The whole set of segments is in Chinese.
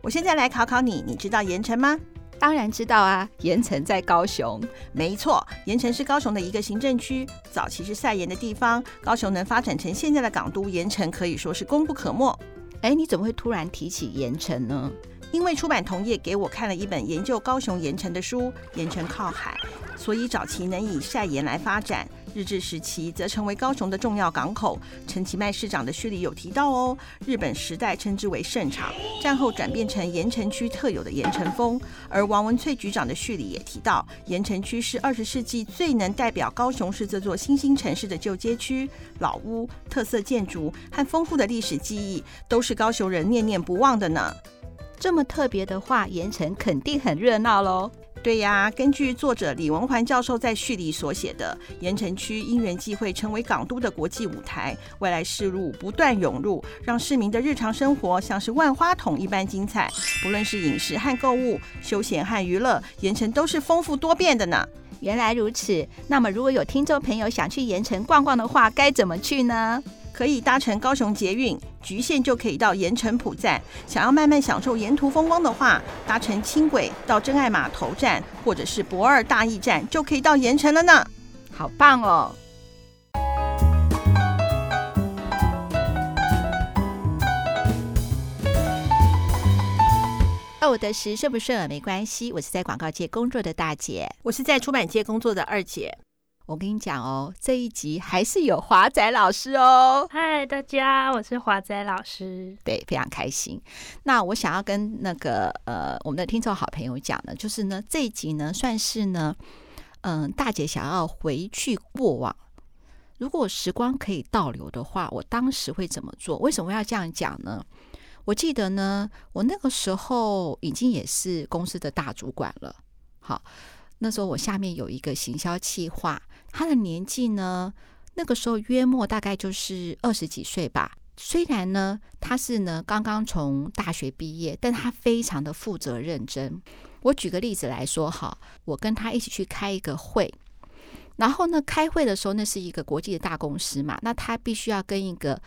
我现在来考考你，你知道盐城吗？当然知道啊，盐城在高雄。没错，盐城是高雄的一个行政区，早期是晒盐的地方，高雄能发展成现在的港都，盐城可以说是功不可没。哎，你怎么会突然提起盐城呢？因为出版同业给我看了一本研究高雄盐城的书，盐城靠海，所以早期能以晒盐来发展，日治时期则成为高雄的重要港口。陈其迈市长的序里有提到哦，日本时代称之为盛场，战后转变成盐城区特有的盐城风。而王文翠局长的序里也提到，盐城区是20世纪最能代表高雄市这座新兴城市的旧街区，老屋、特色建筑和丰富的历史记忆，都是高雄人念念不忘的呢。这么特别的话，盐城肯定很热闹咯。对呀，根据作者李文环教授在序里所写的，盐城区因缘际会成为港都的国际舞台，外来事物不断涌入，让市民的日常生活像是万花筒一般精彩。不论是饮食和购物，休闲和娱乐，盐城都是丰富多变的呢。原来如此，那么如果有听众朋友想去盐城逛逛的话，该怎么去呢？可以搭乘高雄捷运，橘线就可以到盐城埔站。想要慢慢享受沿途风光的话，搭乘轻轨到珍爱码头站，或者是驳二大驿站，就可以到盐城了呢。好棒哦！我的时顺不顺耳没关系，我是在广告界工作的大姐，我是在出版界工作的二姐。我跟你讲哦，这一集还是有华仔老师哦。嗨，大家，我是华仔老师。对，非常开心。那我想要跟我们的听众好朋友讲呢，就是呢，这一集呢算是呢，大姐想要回去过往。如果时光可以倒流的话，我当时会怎么做？为什么要这样讲呢？我记得呢，我那个时候已经也是公司的大主管了。好，那时候我下面有一个行销企划，他的年纪呢，那个时候约莫大概就是20几岁吧。虽然呢，他是呢刚刚从大学毕业，但他非常的负责认真。我举个例子来说哈，我跟他一起去开一个会，然后呢，开会的时候那是一个国际的大公司嘛，那他必须要跟一个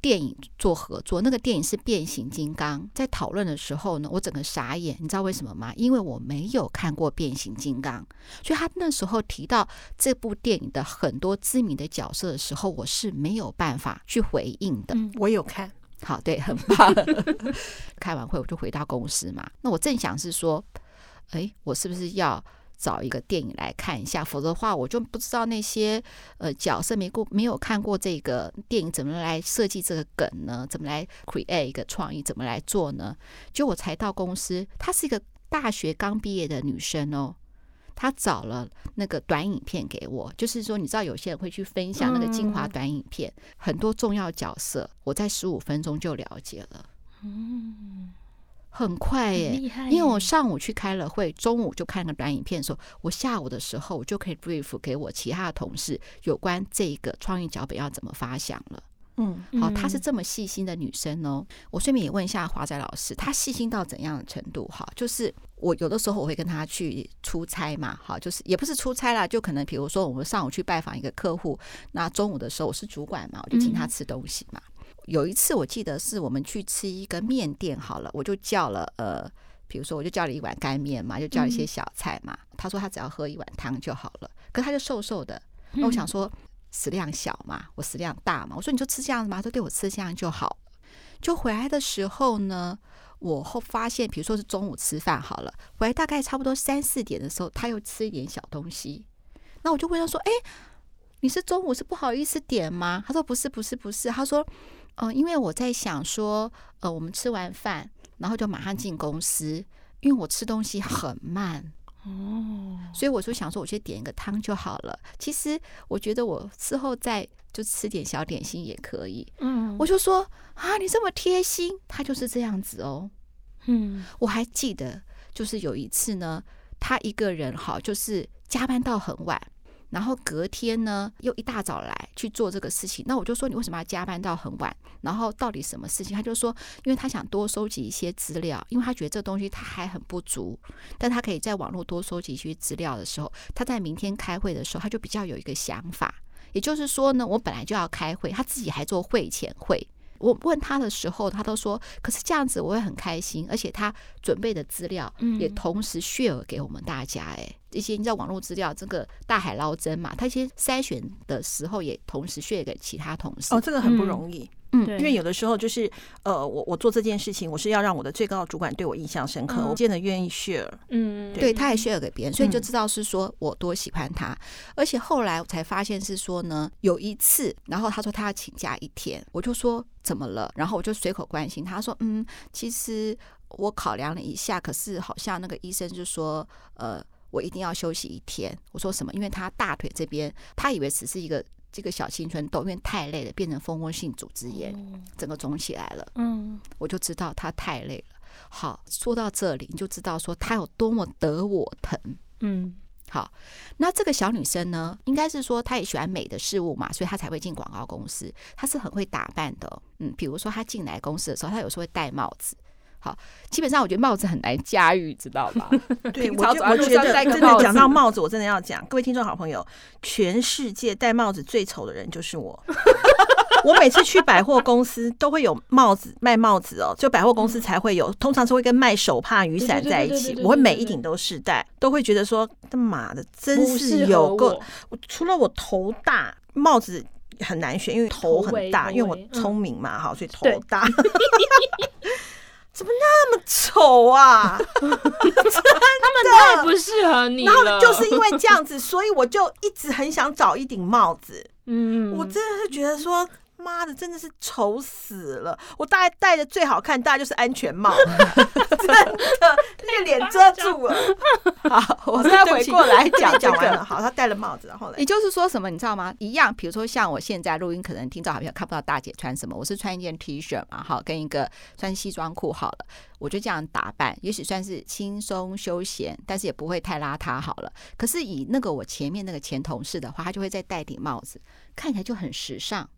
电影做合作，那个电影是《变形金刚》。在讨论的时候呢，我整个傻眼，你知道为什么吗？因为我没有看过《变形金刚》，所以他那时候提到这部电影的很多知名的角色的时候，我是没有办法去回应的。我有看。好，对，很棒。开完会我就回到公司嘛，那我正想是说，哎，我是不是要找一个电影来看一下，否则的话我就不知道那些角色没有看过这个电影怎么来设计这个梗呢，怎么来 create 一个创意，怎么来做呢？就我才到公司，她是一个大学刚毕业的女生哦，她找了那个短影片给我，就是说你知道有些人会去分享那个精华短影片，很多重要角色我在15分钟就了解了。很快耶，因为我上午去开了会，中午就看个短影片的时候，我下午的时候我就可以 brief 给我其他的同事有关这个创意脚本要怎么发想了。好，她是这么细心的女生哦。我顺便也问一下华仔老师，她细心到怎样的程度？好，就是我有的时候我会跟她去出差嘛，好，就是也不是出差啦，就可能比如说我们上午去拜访一个客户，那中午的时候我是主管嘛，我就请她吃东西嘛。有一次我记得是我们去吃一个面店好了，我就叫了比如说我就叫了一碗干面嘛，就叫了一些小菜嘛。他说他只要喝一碗汤就好了，可他就瘦瘦的。那我想说食量小嘛，我食量大嘛，我说你就吃这样子嘛，他说对，我吃这样就好。就回来的时候呢，我后发现比如说是中午吃饭好了，回来大概差不多3、4点的时候，他又吃一点小东西。那我就问他说，哎，你是中午是不好意思点吗？他说不是，他说因为我在想说我们吃完饭然后就马上进公司，因为我吃东西很慢哦，所以我就想说我去点一个汤就好了。其实我觉得我事后再就吃点小点心也可以。我就说啊，你这么贴心。他就是这样子哦。我还记得就是有一次呢，他一个人好就是加班到很晚，然后隔天呢又一大早来去做这个事情。那我就说你为什么要加班到很晚，然后到底什么事情？他就说因为他想多收集一些资料，因为他觉得这东西他还很不足，但他可以在网络多收集一些资料的时候，他在明天开会的时候他就比较有一个想法。也就是说呢，我本来就要开会，他自己还做会前会，我问他的时候，他都说可是这样子我会很开心，而且他准备的资料也同时share给我们大家一些你知道网络资料这个大海捞针嘛，他一些筛选的时候也同时share给其他同事。哦，这个很不容易。因为有的时候就是我做这件事情，我是要让我的最高的主管对我印象深刻，我真的愿意 share， 对，他也 share 给别人，所以就知道是说我多喜欢他。而且后来才发现是说呢，有一次，然后他说他要请假一天，我就说怎么了，然后我就随口关心他说，其实我考量了一下，可是好像那个医生就说我一定要休息一天。我说什么？因为他大腿这边，他以为只是一个这个小青春痘，因为太累了变成蜂窝性组织炎，整个肿起来了。我就知道他太累了。好，说到这里你就知道说他有多么得我疼。好，那这个小女生呢，应该是说她也喜欢美的事物嘛，所以她才会进广告公司。她是很会打扮的比如说她进来公司的时候，她有时候会戴帽子。好，基本上我觉得帽子很难驾驭，知道吧？对，我觉得真的讲到帽子，我真的要讲，各位听众好朋友，全世界戴帽子最丑的人就是我。我每次去百货公司都会有帽子卖帽子哦，就百货公司才会有，通常是会跟卖手帕、雨伞在一起。我会每一顶都试戴，都会觉得说，妈的，真是有够。除了我头大，帽子很难选，因为头很大，因为我聪明嘛，好，所以头大。怎么那么丑啊！真的，他们太不适合你了。然后就是因为这样子，所以我就一直很想找一顶帽子。我真的是觉得说，妈的，真的是丑死了！我大概戴的最好看，大概就是安全帽，真的，那脸遮住了。好，我再回过来讲完了。好，他戴了帽子，然后呢？也就是说什么，你知道吗？一样，比如说像我现在录音，可能听众好像看不到大姐穿什么，我是穿一件 T 恤嘛，好，跟一个穿西装裤好了。我就这样打扮，也许算是轻松休闲，但是也不会太邋遢好了。可是以那个我前面那个前同事的话，他就会再戴顶帽子，看起来就很时尚。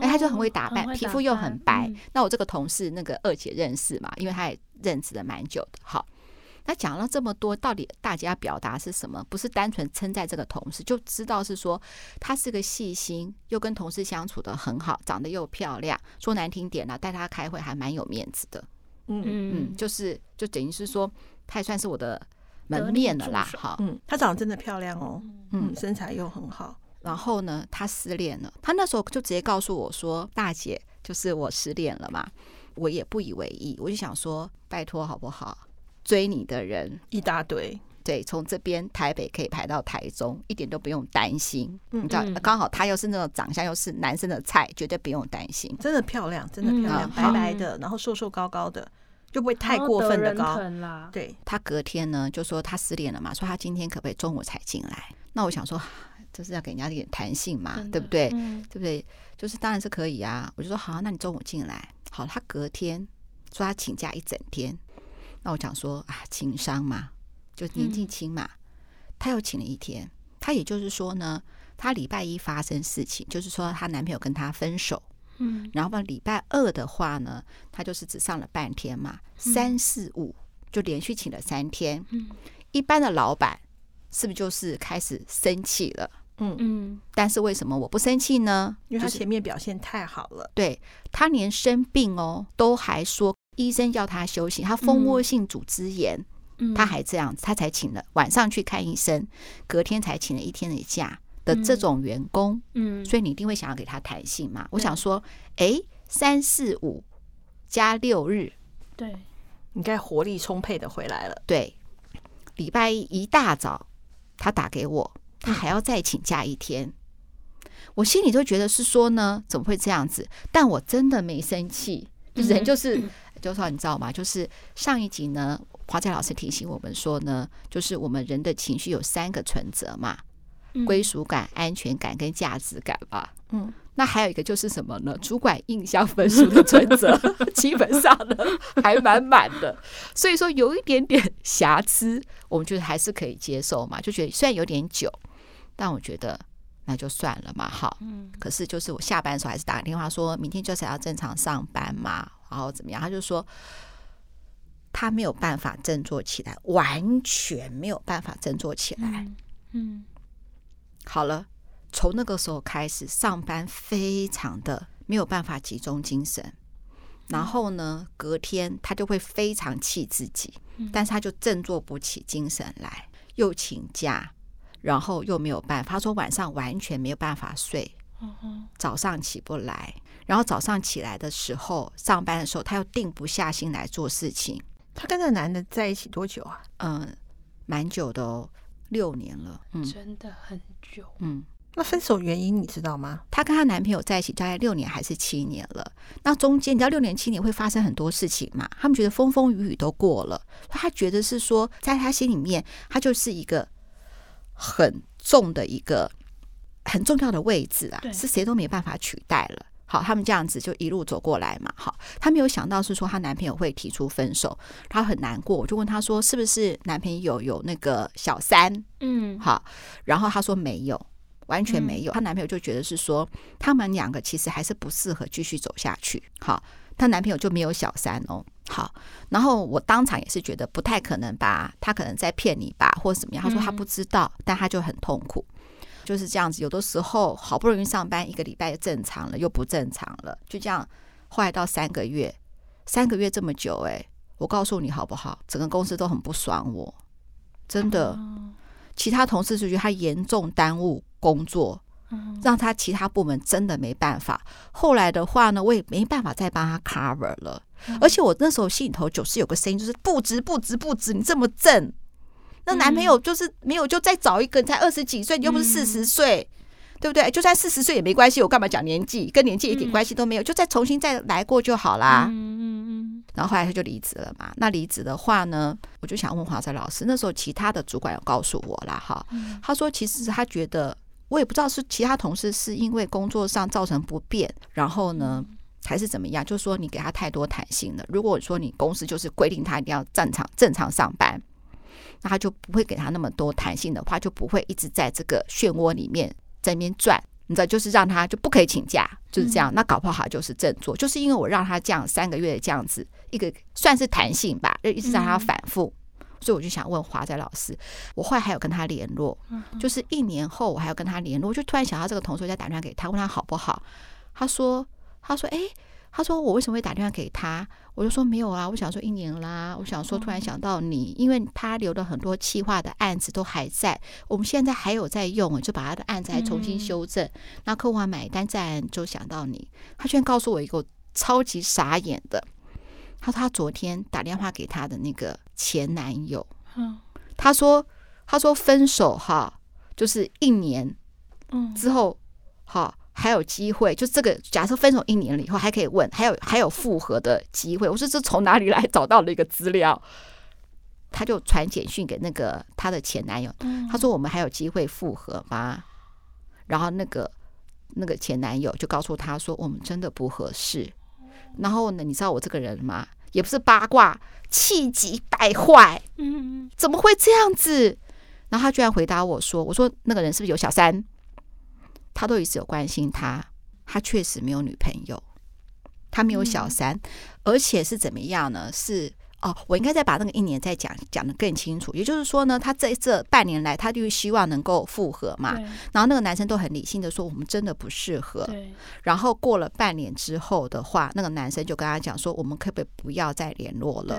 他就很会打扮，皮肤又很白。那我这个同事那个二姐认识嘛，因为她也认识了蛮久的。好，那讲了这么多，到底大家要表达是什么？不是单纯称赞这个同事，就知道是说她是个细心，又跟同事相处的很好，长得又漂亮。说难听点啦，带她开会还蛮有面子的。就等于是说，她也算是我的门面了啦。好，她长得真的漂亮哦，身材又很好。然后呢，他失恋了。他那时候就直接告诉我说：“大姐，就是我失恋了嘛。”我也不以为意，我就想说：“拜托好不好？追你的人一大堆，对，从这边台北可以排到台中，一点都不用担心。你知道，刚好他又是那种长相又是男生的菜，绝对不用担心。真的漂亮，真的漂亮，白白的，然后瘦瘦高高的。”就不会太过分的高，对。他隔天呢就说他失恋了嘛，说他今天可不可以中午才进来？那我想说，就是要给人家一点弹性嘛，对不对？对不对？就是当然是可以啊。我就说好，那你中午进来。好，他隔天说他请假一整天。那我想说啊，情商嘛，就年纪轻嘛，他又请了一天。他也就是说呢，他礼拜一发生事情，就是说他男朋友跟他分手。然后礼拜二的话呢，他就是只上了半天嘛，3、4、5就连续请了3天。一般的老板是不是就是开始生气了？但是为什么我不生气呢？因为他前面表现太好了。对，他连生病哦都还说医生要他休息，他蜂窝性组织炎，他还这样子，他才请了晚上去看医生，隔天才请了一天的假。的这种员工，所以你一定会想要给他弹性嘛。我想说，3、4、5加6日，对，你该活力充沛的回来了。对，礼拜一一大早他打给我，他还要再请假一天，我心里就觉得是说呢，怎么会这样子？但我真的没生气，人就是你知道吗？就是上一集呢，华仔老师提醒我们说呢，就是我们人的情绪有3个存折嘛。归属感、安全感跟价值感吧。那还有一个就是什么呢？主管印象分数的存折，基本上呢还蛮满的。所以说有一点点瑕疵，我们觉得还是可以接受嘛，就觉得虽然有点久，但我觉得那就算了嘛。好，可是就是我下班的时候还是打个电话说，明天就是要正常上班嘛，然后怎么样？他就说他没有办法振作起来，完全没有办法振作起来。好了，从那个时候开始，上班非常的没有办法集中精神，然后呢隔天他就会非常气自己，但是他就振作不起精神来，又请假，然后又没有办法，他说晚上完全没有办法睡，早上起不来，然后早上起来的时候上班的时候他又定不下心来做事情。他跟那男的在一起多久啊？蛮久的哦，6年了，真的很久。那分手原因你知道吗？她跟她男朋友在一起大概6年还是7年了，那中间你知道6年7年会发生很多事情嘛，他们觉得风风雨雨都过了，她觉得是说在她心里面她就是一个很重的一个很重要的位置啊，是谁都没办法取代了。好，他们这样子就一路走过来嘛。好，她没有想到是说她男朋友会提出分手，她很难过。我就问她说是不是男朋友有那个小三？好，然后她说没有，完全没有。她男朋友就觉得是说他们两个其实还是不适合继续走下去。好，她男朋友就没有小三哦。好，然后我当场也是觉得不太可能吧，他可能在骗你吧，或者怎么样。她说她不知道，但她就很痛苦。就是这样子，有的时候好不容易上班1个礼拜就正常了，又不正常了，就这样，后来到3个月，3个月这么久，我告诉你好不好？整个公司都很不爽我，真的。其他同事就觉得他严重耽误工作，让他其他部门真的没办法。后来的话呢，我也没办法再帮他 cover 了。而且我那时候心里头总是有个声音，就是不值不值不值，你这么正。那男朋友就是没有，就再找一个，你才20几岁，你又不是40岁，对不对？就算40岁也没关系，我干嘛讲年纪？跟年纪一点关系都没有，就再重新再来过就好啦。然后后来他就离职了嘛。那离职的话呢，我就想问华山老师，那时候其他的主管有告诉我啦，哈，他说其实他觉得，我也不知道是其他同事是因为工作上造成不便，然后呢还是怎么样，就说你给他太多弹性了。如果说你公司就是规定他一定要正常上班，那他就不会给他那么多弹性的话，就不会一直在这个漩涡里面在那边转，你知道，就是让他就不可以请假，就是这样。那搞不好就是振作，就是因为我让他这样3个月的这样子一个算是弹性吧，就一直让他反复。所以我就想问华仔老师，我后来还有跟他联络，就是1年后我还有跟他联络，我就突然想到这个同事，我在打电话给他，问他好不好，他说他说我为什么会打电话给他？我就说没有啊，我想说1年啦，我想说突然想到你，因为他留了很多企划的案子都还在，我们现在还有在用，就把他的案子还重新修正，那客户还买单，再就想到你。他居然告诉我一个我超级傻眼的，他说他昨天打电话给他的那个前男友，他说分手哈，就是1年之后哈。还有机会，就这个假设分手1年了以后还可以问，还有复合的机会。我说这从哪里来找到了一个资料？他就传简讯给那个他的前男友，他说我们还有机会复合吗？然后那个前男友就告诉他说我们真的不合适。然后呢，你知道我这个人吗？也不是八卦，气急败坏，怎么会这样子？然后他居然回答我说那个人是不是有小三？他都一直有关心他确实没有女朋友，他没有小三，而且是怎么样呢？是哦，我应该再把那个1年再讲得更清楚。也就是说呢，他这半年来，他就希望能够复合嘛。然后那个男生都很理性的说，我们真的不适合。然后过了半年之后的话，那个男生就跟他讲说，我们可不可以不要再联络了？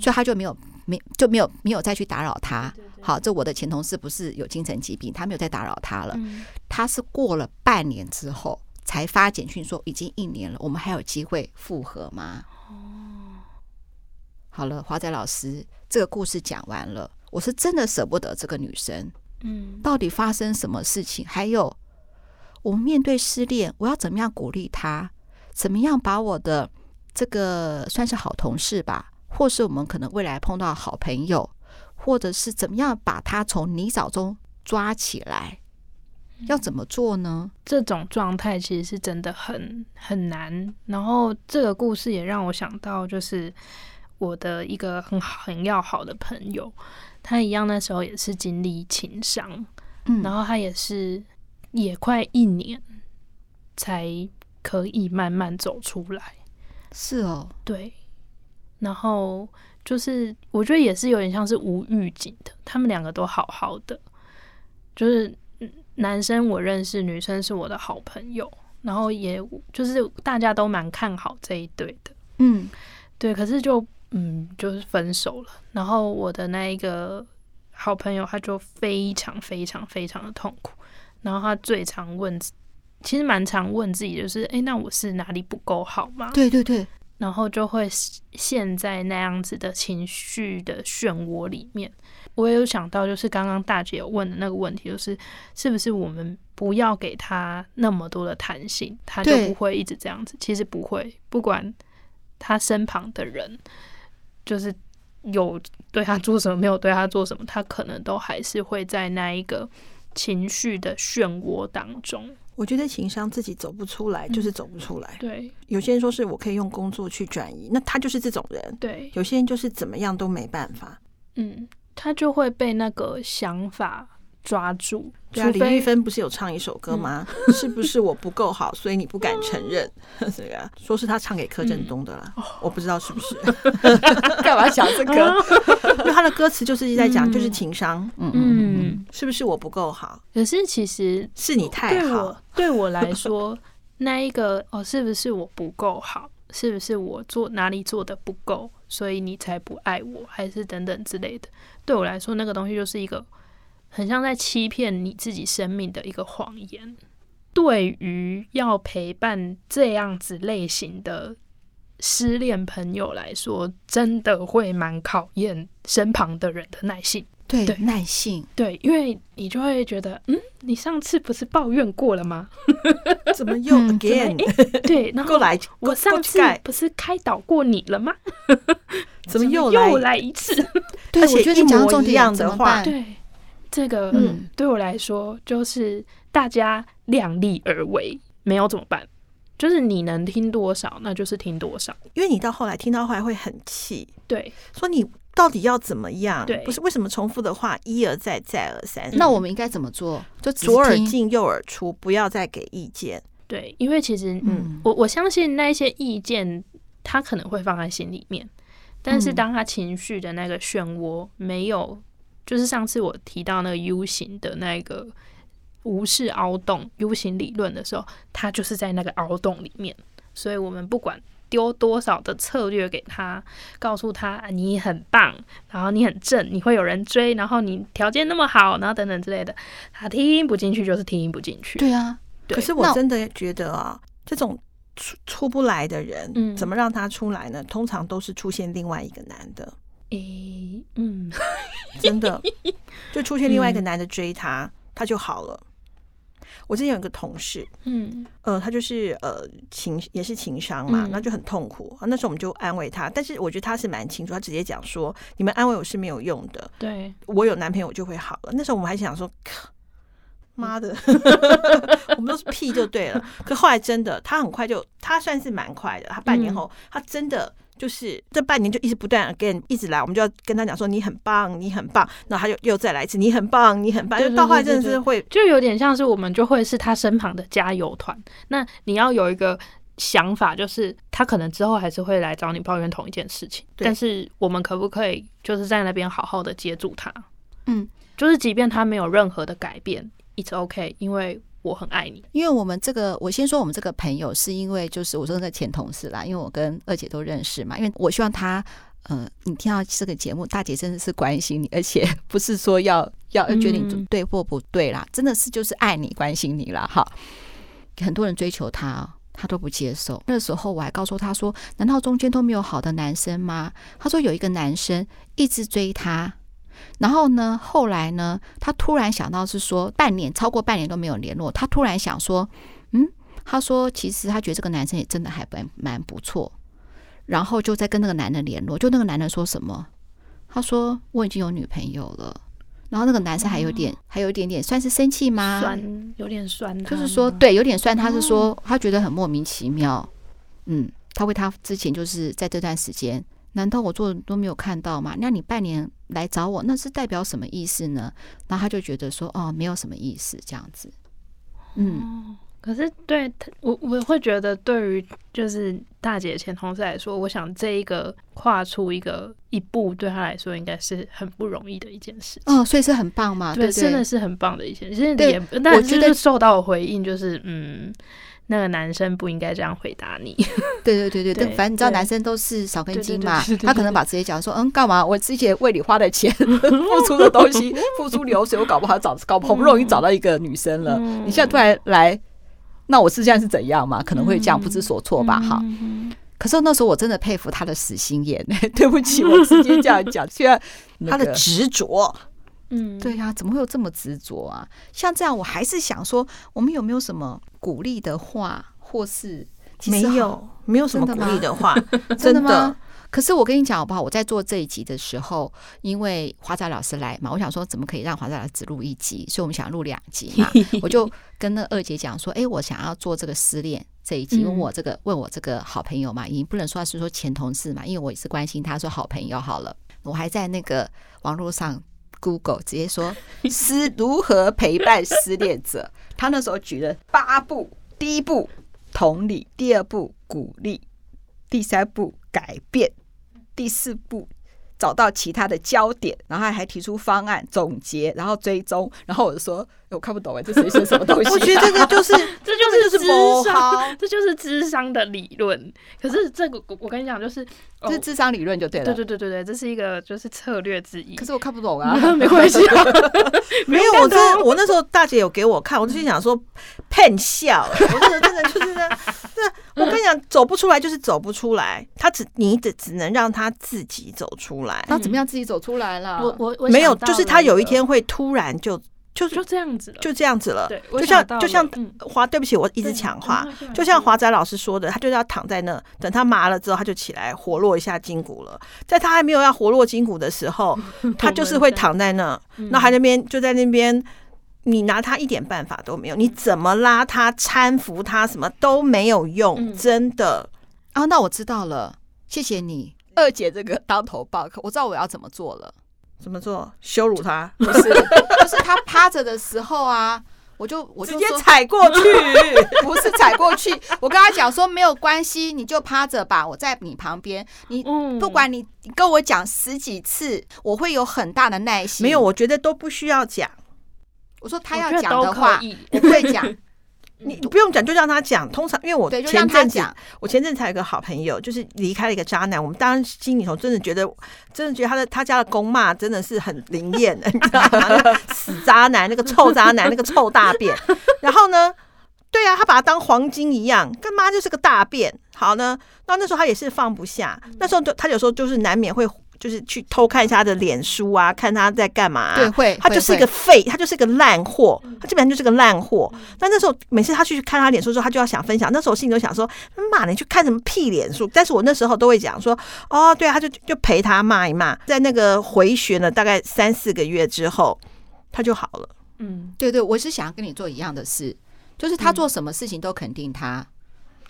所以他就没有再去打扰他。好，这我的前同事不是有精神疾病，他没有再打扰他了。他是过了半年之后才发简讯说已经1年了，我们还有机会复合吗？好了，华仔老师，这个故事讲完了，我是真的舍不得这个女生。到底发生什么事情？还有我们面对失恋，我要怎么样鼓励她？怎么样把我的这个算是好同事吧？或是我们可能未来碰到好朋友，或者是怎么样把他从泥沼中抓起来，要怎么做呢？这种状态其实是真的很难。然后这个故事也让我想到，就是我的一个很要好的朋友，他一样那时候也是经历情伤，然后他也快1年才可以慢慢走出来。是哦，对。然后就是我觉得也是有点像是无预警的，他们两个都好好的，就是男生我认识，女生是我的好朋友，然后也就是大家都蛮看好这一对的，嗯，对，可是就就是分手了。然后我的那一个好朋友他就非常非常非常的痛苦，然后他最常问，其实蛮常问自己，就是那我是哪里不够好吗？对对对，然后就会陷在那样子的情绪的漩涡里面。我也有想到就是刚刚大姐有问的那个问题，就是是不是我们不要给他那么多的弹性，他就不会一直这样子。其实不会，不管他身旁的人就是有对他做什么，没有对他做什么，他可能都还是会在那一个情绪的漩涡当中。我觉得情商自己走不出来就是走不出来，对，有些人说是我可以用工作去转移，那他就是这种人，对，有些人就是怎么样都没办法，他就会被那个想法抓住。对啊，李玉芬不是有唱一首歌吗？是不是我不够好，所以你不敢承认？对啊，说是他唱给柯震东的啦，我不知道是不是。干嘛想这个？因为他的歌词就是在讲，就是情商，是不是我不够好？可是其实是你太好。对我来说，那一个是不是我不够好？是不是我哪里做的不够，所以你才不爱我？还是等等之类的？对我来说，那个东西就是一个。很像在欺骗你自己生命的一个谎言。对于要陪伴这样子类型的失恋朋友来说，真的会蛮考验身旁的人的耐性。对，耐性。对，因为你就会觉得，你上次不是抱怨过了吗？怎么又 again？ 对，然后我上次不是开导过你了吗？怎么又来一次？对，而且一模一样的话，对。这个对我来说就是大家量力而为，没有怎么办，就是你能听多少那就是听多少，因为你听到后来会很气，对，说你到底要怎么样，不是为什么重复的话一而再再而三，那我们应该怎么做，就左耳进右耳出，不要再给意见。对，因为其实我相信那些意见他可能会放在心里面，但是当他情绪的那个漩涡没有，就是上次我提到那个 U 型的那个无视凹洞 U 型理论的时候，它就是在那个凹洞里面，所以我们不管丢多少的策略给他，告诉他你很棒，然后你很正，你会有人追，然后你条件那么好，然后等等之类的，他听不进去就是听不进去。对啊，对，可是我真的觉得啊，这种出不来的人，怎么让他出来呢？通常都是出现另外一个男的。真的就出现另外一个男的追他，他就好了。我之前有一个同事，他就是也是情商嘛，那就很痛苦。那时候我们就安慰他，但是我觉得他是蛮清楚，他直接讲说：“你们安慰我是没有用的，对我有男朋友就会好了。”那时候我们还想说：“妈的，我们都是屁就对了。”可后来真的，他很快就，他算是蛮快的，他半年后，他真的。就是这半年就一直不断 again 一直来，我们就要跟他讲说你很棒你很棒，然后他就又再来一次你很棒你很棒，就到后来真的是会，就有点像是我们就会是他身旁的加油团。那你要有一个想法，就是他可能之后还是会来找你抱怨同一件事情，但是我们可不可以就是在那边好好的接住他，就是即便他没有任何的改变 it's ok， 因为我很爱你。因为我们这个，我先说我们这个朋友是因为就是我说那个前同事啦，因为我跟二姐都认识嘛，因为我希望她你听到这个节目，大姐真的是关心你，而且不是说要决定你对或不对啦，真的是就是爱你关心你啦哈。很多人追求她，她都不接受。那时候我还告诉她说，难道中间都没有好的男生吗？她说有一个男生一直追她。然后呢，后来呢，他突然想到是说超过半年都没有联络，他突然想说他说其实他觉得这个男生也真的还蛮不错，然后就在跟那个男人联络，就那个男人说什么，他说我已经有女朋友了，然后那个男生还有一点点算是生气吗，有点酸，就是说对有点酸，他是说他觉得很莫名其妙，他为他之前就是在这段时间难道我做的都没有看到吗？那你半年来找我，那是代表什么意思呢？然后他就觉得说，没有什么意思这样子。可是对我会觉得，对于就是大姐前同事来说，我想这一个跨出一步，对她来说应该是很不容易的一件事情。所以是很棒嘛，对，真的是很棒的一件事。对，但是我觉得受到回应就是那个男生不应该这样回答你。对对对 对, 对，反正你知道男生都是少根筋嘛，他可能把直接讲说干嘛我之前为你花的钱付出的东西付出流水，我搞不容易找到一个女生了，你现在突然来，那我是现在是怎样嘛，可能会这样不知所措吧。好，可是那时候我真的佩服他的死心眼对不起我直接这样讲虽然他的执着，对啊，怎么会有这么执着啊。像这样我还是想说我们有没有什么鼓励的话，或是没有，没有什么鼓励的话真的吗？可是我跟你讲好不好，我在做这一集的时候，因为华仔老师来嘛，我想说怎么可以让华仔老师只录一集，所以我们想录两集嘛我就跟那二姐讲说我想要做这个失恋这一集，问我这个好朋友嘛，已经不能说是说前同事嘛，因为我也是关心他说好朋友好了，我还在那个网络上 Google 直接说如何陪伴失恋者他那时候举了8步，第1步同理，第2步鼓励，第3步改变，第4步找到其他的焦点，然后还提出方案总结，然后追踪。然后我就说我看不懂这谁是什么东西、啊、我觉得这个就是这就是智商，这就是智商的理论。可是这个我跟你讲就是这是智商理论就对了，对对对对，这是一个就是策略之一。可是我看不懂啊没关系啊没有我那时候大姐有给我看，我就想说骗笑我真的就是我跟你讲走不出来就是走不出来，他只能让他自己走出来。那怎么样自己走出来了？我没有，就是他有一天会突然就这样子了，就这样子了。对，就像对不起，我一直抢话。就像华仔老师说的，他就要躺在那，等他麻了之后，他就起来活络一下筋骨了。在他还没有要活络筋骨的时候，他就是会躺在那，那还那边就在那边，你拿他一点办法都没有，你怎么拉他、搀扶他，什么都没有用，真的。啊，那我知道了，谢谢你，二姐这个当头棒喝，我知道我要怎么做了。怎么做？羞辱他？不是，就是他趴着的时候啊，我就直接踩过去，不是踩过去。我跟他讲说没有关系，你就趴着吧，我在你旁边。你不管你跟我讲10几次，我会有很大的耐心。没有，我觉得都不需要讲。我说他要讲的话，我会讲。你不用讲，就让他讲。通常因为我前阵子才有一个好朋友，就是离开了一个渣男。我们当时心里头真的觉得他家的公骂真的是很灵验的，你知道吗？死渣男，那个臭渣男，那个臭大便。然后呢，对啊，他把他当黄金一样，干嘛就是个大便。好呢，那时候他也是放不下，那时候他有时候就是难免会。就是去偷看一下他的脸书啊，看他在干嘛、啊。对，会，他就是一个废，他就是一个烂货，他基本上就是个烂货。但那时候每次他去看他脸书的时候，他就要想分享。那时候我心里就想说：“妈，你去看什么屁脸书？”但是我那时候都会讲说：“哦，对啊，他就陪他骂一骂。”在那个回旋了大概3-4个月之后，他就好了。嗯，对对，我是想要跟你做一样的事，就是他做什么事情都肯定他。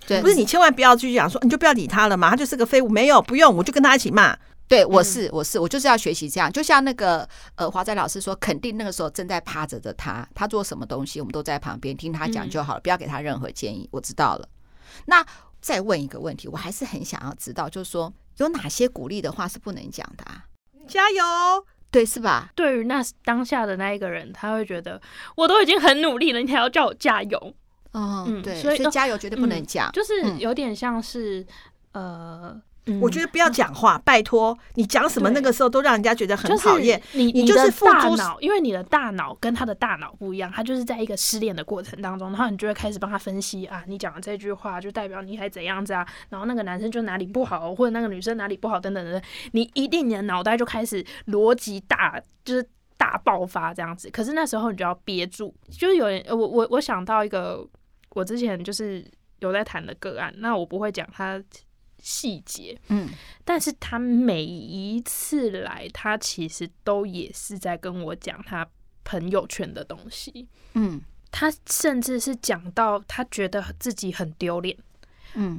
对，不是你千万不要去讲说你就不要理他了嘛，他就是个废物。没有，不用，我就跟他一起骂。对，我就是要学习这样，就像那个华仔老师说，肯定那个时候正在趴着的他做什么东西，我们都在旁边听他讲就好了，不要给他任何建议。我知道了。那再问一个问题，我还是很想要知道，就是说有哪些鼓励的话是不能讲的啊？加油，对，是吧？对于那当下的那一个人，他会觉得我都已经很努力了，你还要叫我加油？对，所以加油绝对不能讲，就是有点像是我觉得不要讲话，拜托你讲什么那个时候都让人家觉得很讨厌、就是、你就是付诸，因为你的大脑跟他的大脑不一样，他就是在一个失恋的过程当中，然后你就会开始帮他分析啊，你讲的这句话就代表你还怎样子啊，然后那个男生就哪里不好，或者那个女生哪里不好等等等，你一定你的脑袋就开始逻辑就是大爆发这样子。可是那时候你就要憋住，就是有人我想到一个我之前就是有在谈的个案，那我不会讲他细节，但是他每一次来，他其实都也是在跟我讲他朋友圈的东西，他甚至是讲到他觉得自己很丢脸，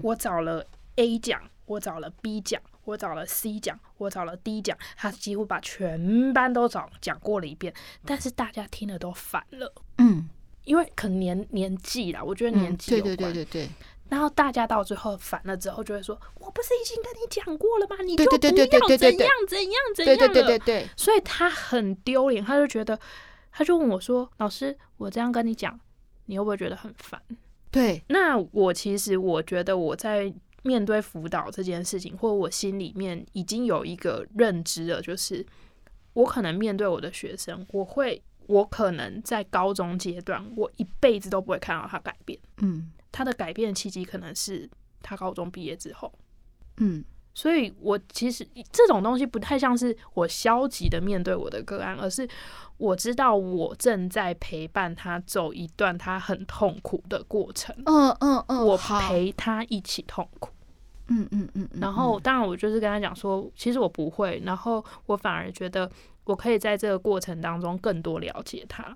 我找了 A 奖，我找了 B 奖，我找了 C 奖，我找了 D 奖，他几乎把全班都讲过了一遍，但是大家听了都烦了，因为可能年纪啦，我觉得年纪有关，对。然后大家到最后烦了之后，就会说：“我不是已经跟你讲过了吗？你就不要怎样了。”对。所以他很丢脸，他就问我说：“老师，我这样跟你讲，你会不会觉得很烦？”对，那我其实我觉得我在面对辅导这件事情，或我心里面已经有一个认知了，就是我可能面对我的学生，我可能在高中阶段我一辈子都不会看到他改变，嗯，他的改变契机可能是他高中毕业之后，嗯，所以我其实这种东西不太像是我消极的面对我的个案，而是我知道我正在陪伴他走一段他很痛苦的过程，嗯嗯嗯，我陪他一起痛苦，嗯嗯嗯，然后当然我就是跟他讲说其实我不会，然后我反而觉得我可以在这个过程当中更多了解他，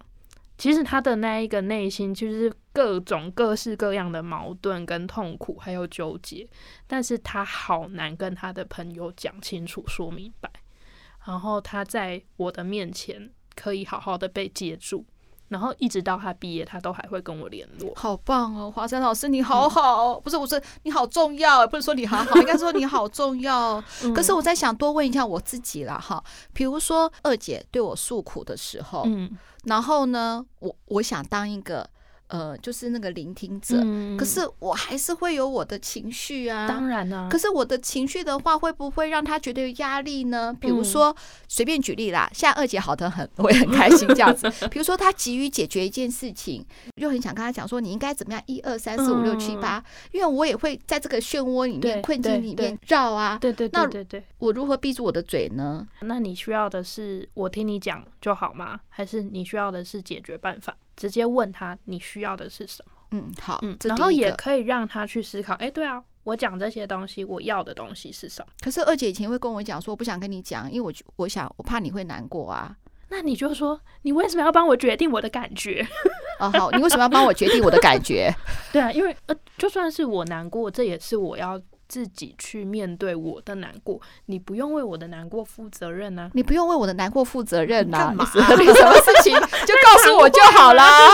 其实他的那一个内心就是各种各式各样的矛盾跟痛苦还有纠结，但是他好难跟他的朋友讲清楚说明白，然后他在我的面前可以好好的被接住，然后一直到他毕业他都还会跟我联络。好棒哦，华山老师你好好、嗯、不是我说你好重要，不是说你好好应该说你好重要可是我在想多问一下我自己啦哈，比如说二姐对我诉苦的时候，嗯，然后呢我想当一个就是那个聆听者、嗯、可是我还是会有我的情绪啊，当然啊，可是我的情绪的话会不会让他觉得有压力呢？比如说、嗯、随便举例啦，像二姐好得很，我也很开心这样子比如说他急于解决一件事情，又很想跟他讲说你应该怎么样1 2 3 4 5 6 7 8，因为我也会在这个漩涡里面困境里面绕啊，对对对对对，那我如何闭住我的嘴呢？那你需要的是我听你讲就好吗？还是你需要的是解决办法？直接问他你需要的是什么？嗯，好，嗯，然后也可以让他去思考。哎、欸，对啊，我讲这些东西，我要的东西是什么？可是二姐以前会跟我讲说，我不想跟你讲，因为我想我怕你会难过啊。那你就说，你为什么要帮我决定我的感觉？哦，好，你为什么要帮我决定我的感觉？对啊，因为就算是我难过，这也是我要自己去面对我的难过，你不用为我的难过负责任啊！你不用为我的难过负责任啊！干嘛、啊？你什么事情就告诉我就好啦。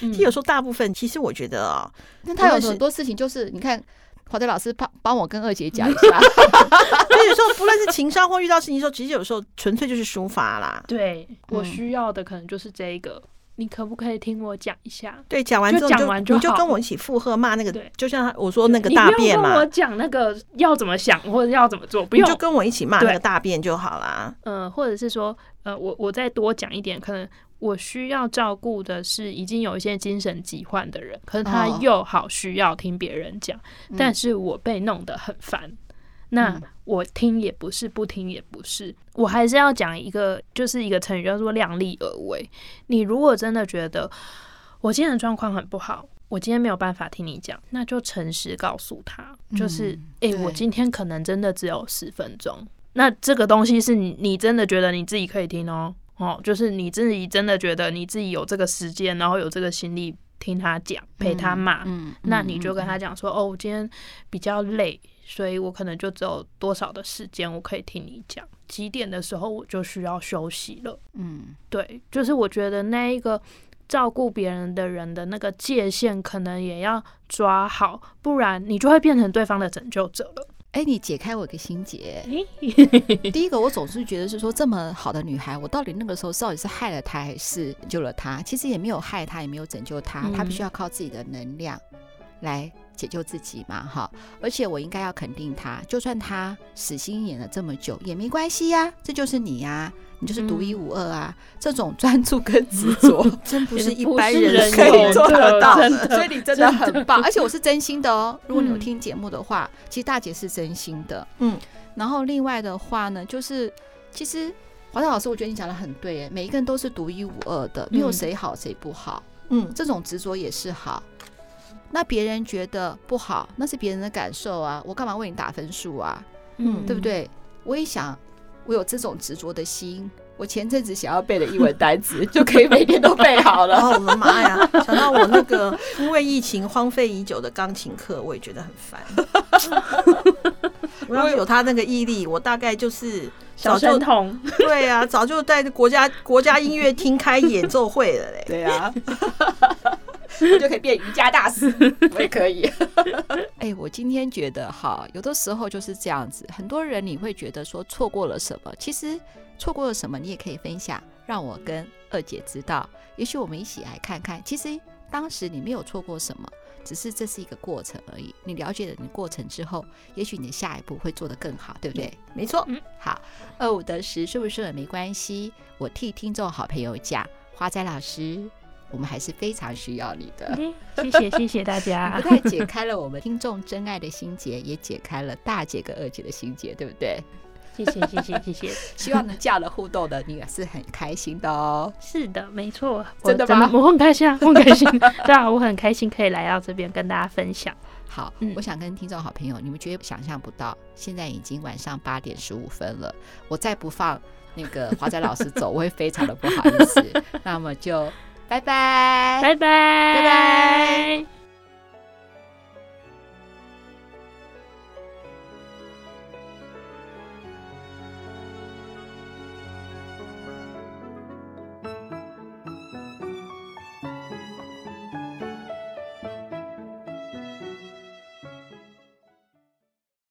其实有时候大部分，其实我觉得啊，那他有很多事情就是，你看华德老师帮我跟二姐讲一下。所以有时候不论是情商或遇到事情的时候，其实有时候纯粹就是抒发啦。对，我需要的可能就是这一个。你可不可以听我讲一下？对，讲完之后你就跟我一起附和骂那个，就像我说那个大便嘛。你不用跟我讲那个要怎么想或者要怎么做，不用，你就跟我一起骂那个大便就好啦。或者是说，我再多讲一点，可能我需要照顾的是已经有一些精神疾患的人，可是他又好需要听别人讲，但是我被弄得很烦。那我听也不是，不听也不是，我还是要讲一个，就是一个成语叫做量力而为。你如果真的觉得我今天的状况很不好，我今天没有办法听你讲，那就诚实告诉他，就是我今天可能真的只有10分钟，那这个东西是你真的觉得你自己可以听哦，就是你自己真的觉得你自己有这个时间，然后有这个心力听他讲，陪他骂，那你就跟他讲说，哦，我今天比较累，所以我可能就只有多少的时间我可以听你讲，几点的时候我就需要休息了。嗯，对，就是我觉得那一个照顾别人的人的那个界限可能也要抓好，不然你就会变成对方的拯救者了。哎、欸，你解开我一个心结。第一个，我总是觉得是说，这么好的女孩，我到底那个时候到底是害了她还是拯救了她？其实也没有害她，也没有拯救她，她必须要靠自己的能量来解救自己嘛，哈！而且我应该要肯定她，就算她死心眼了这么久也没关系呀、啊，这就是你呀、啊。你就是独一无二啊！这种专注跟执着，真不是一般人可以做得到，所以你真的很棒。而且我是真心的哦，如果你有听节目的话，其实大姐是真心的。嗯，然后另外的话呢，就是其实华德老师，我觉得你讲的很对耶，每一个人都是独一无二的，没有谁好谁不好。嗯，这种执着也是好。那别人觉得不好，那是别人的感受啊，我干嘛为你打分数啊？嗯，对不对？我也想。我有这种执着的心，我前阵子想要背的英文单词就可以每天都背好了。哦，我的妈呀！想到我那个因为疫情荒废已久的钢琴课，我也觉得很烦。我要有他那个毅力，我大概就是早就童对啊，早就在国家音乐厅开演奏会了嘞。对啊。我就可以变瑜伽大师，我也可以、欸。我今天觉得哈，有的时候就是这样子，很多人你会觉得说错过了什么，其实错过了什么你也可以分享，让我跟二姐知道，也许我们一起来看看，其实当时你没有错过什么，只是这是一个过程而已。你了解了你的过程之后，也许你下一步会做得更好，对不对？没错。好，25得10是不是也没关系？我替听众好朋友讲，花斋老师，我们还是非常需要你的。谢谢大家。不但解开了我们听众真爱的心结，也解开了大姐跟二姐的心结，对不对？谢谢。希望能嫁了互动的你也是很开心的哦。是的，没错。真的吗？我很开心啊，我很开心。对啊，我很开心可以来到这边跟大家分享。好，我想跟听众好朋友，你们绝对想象不到，现在已经晚上8点15分了，我再不放那个华仔老师走，我会非常的不好意思。那么就拜拜。